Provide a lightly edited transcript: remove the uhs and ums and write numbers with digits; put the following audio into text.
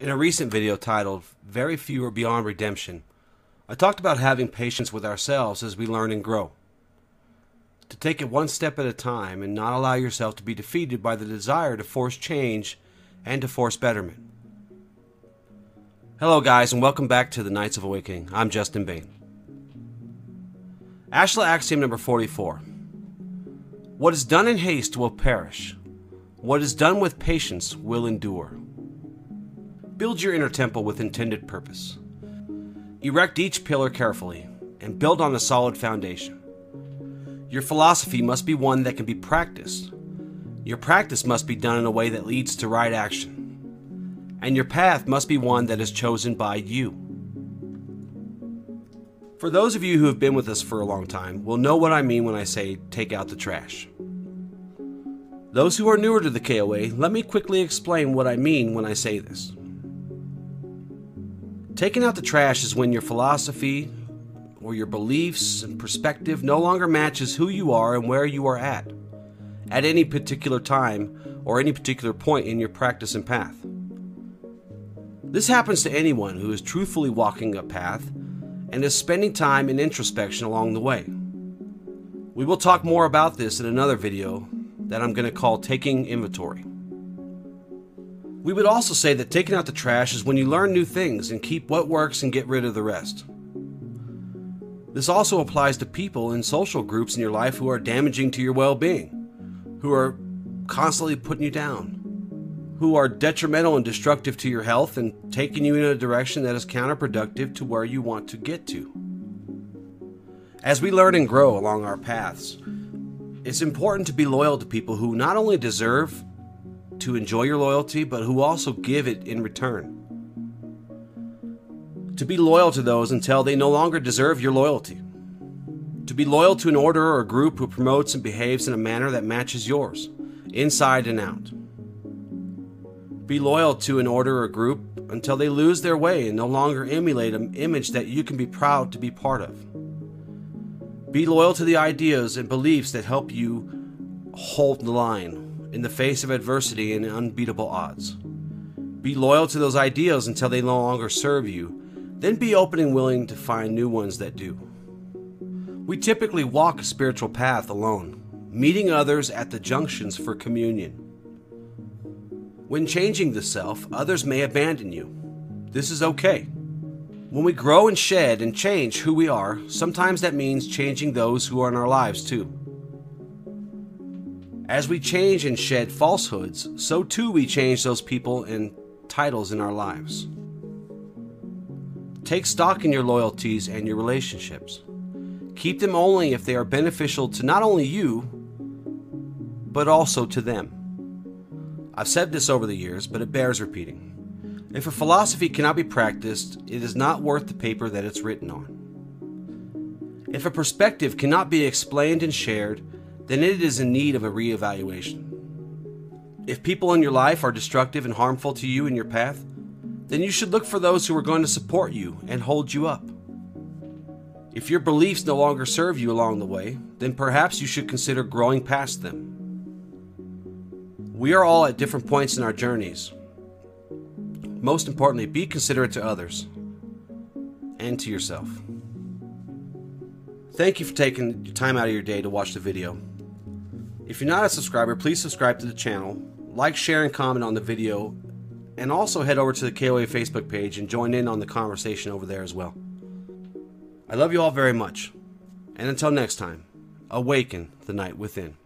In a recent video titled, Very Few Are Beyond Redemption, I talked about having patience with ourselves as we learn and grow. To take it one step at a time and not allow yourself to be defeated by the desire to force change and to force betterment. Hello guys, and welcome back to the Knights of Awakening. I'm Justin Bain. Ashla Axiom number 44. What is done in haste will perish. What is done with patience will endure. Build your inner temple with intended purpose. Erect each pillar carefully and build on a solid foundation. Your philosophy must be one that can be practiced. Your practice must be done in a way that leads to right action. And your path must be one that is chosen by you. For those of you who have been with us for a long time will know what I mean when I say take out the trash. Those who are newer to the KOA, let me quickly explain what I mean when I say this. Taking out the trash is when your philosophy or your beliefs and perspective no longer matches who you are and where you are at any particular time or any particular point in your practice and path. This happens to anyone who is truthfully walking a path and is spending time in introspection along the way. We will talk more about this in another video that I'm going to call Taking Inventory. We would also say that taking out the trash is when you learn new things and keep what works and get rid of the rest. This also applies to people in social groups in your life who are damaging to your well-being, who are constantly putting you down, who are detrimental and destructive to your health and taking you in a direction that is counterproductive to where you want to get to. As we learn and grow along our paths, it's important to be loyal to people who not only deserve to enjoy your loyalty, but who also give it in return. To be loyal to those until they no longer deserve your loyalty. To be loyal to an order or a group who promotes and behaves in a manner that matches yours, inside and out. Be loyal to an order or group until they lose their way and no longer emulate an image that you can be proud to be part of. Be loyal to the ideas and beliefs that help you hold the line in the face of adversity and unbeatable odds. Be loyal to those ideals until they no longer serve you, then be open and willing to find new ones that do. We typically walk a spiritual path alone, meeting others at the junctions for communion. When changing the self, others may abandon you. This is okay. When we grow and shed and change who we are, sometimes that means changing those who are in our lives too. As we change and shed falsehoods, so too we change those people and titles in our lives. Take stock in your loyalties and your relationships. Keep them only if they are beneficial to not only you, but also to them. I've said this over the years, but it bears repeating. If a philosophy cannot be practiced, it is not worth the paper that it's written on. If a perspective cannot be explained and shared, then it is in need of a re-evaluation. If people in your life are destructive and harmful to you in your path, then you should look for those who are going to support you and hold you up. If your beliefs no longer serve you along the way, then perhaps you should consider growing past them. We are all at different points in our journeys. Most importantly, be considerate to others and to yourself. Thank you for taking your time out of your day to watch the video. If you're not a subscriber, please subscribe to the channel, like, share, and comment on the video, and also head over to the KOA Facebook page and join in on the conversation over there as well. I love you all very much, and until next time, awaken the night within.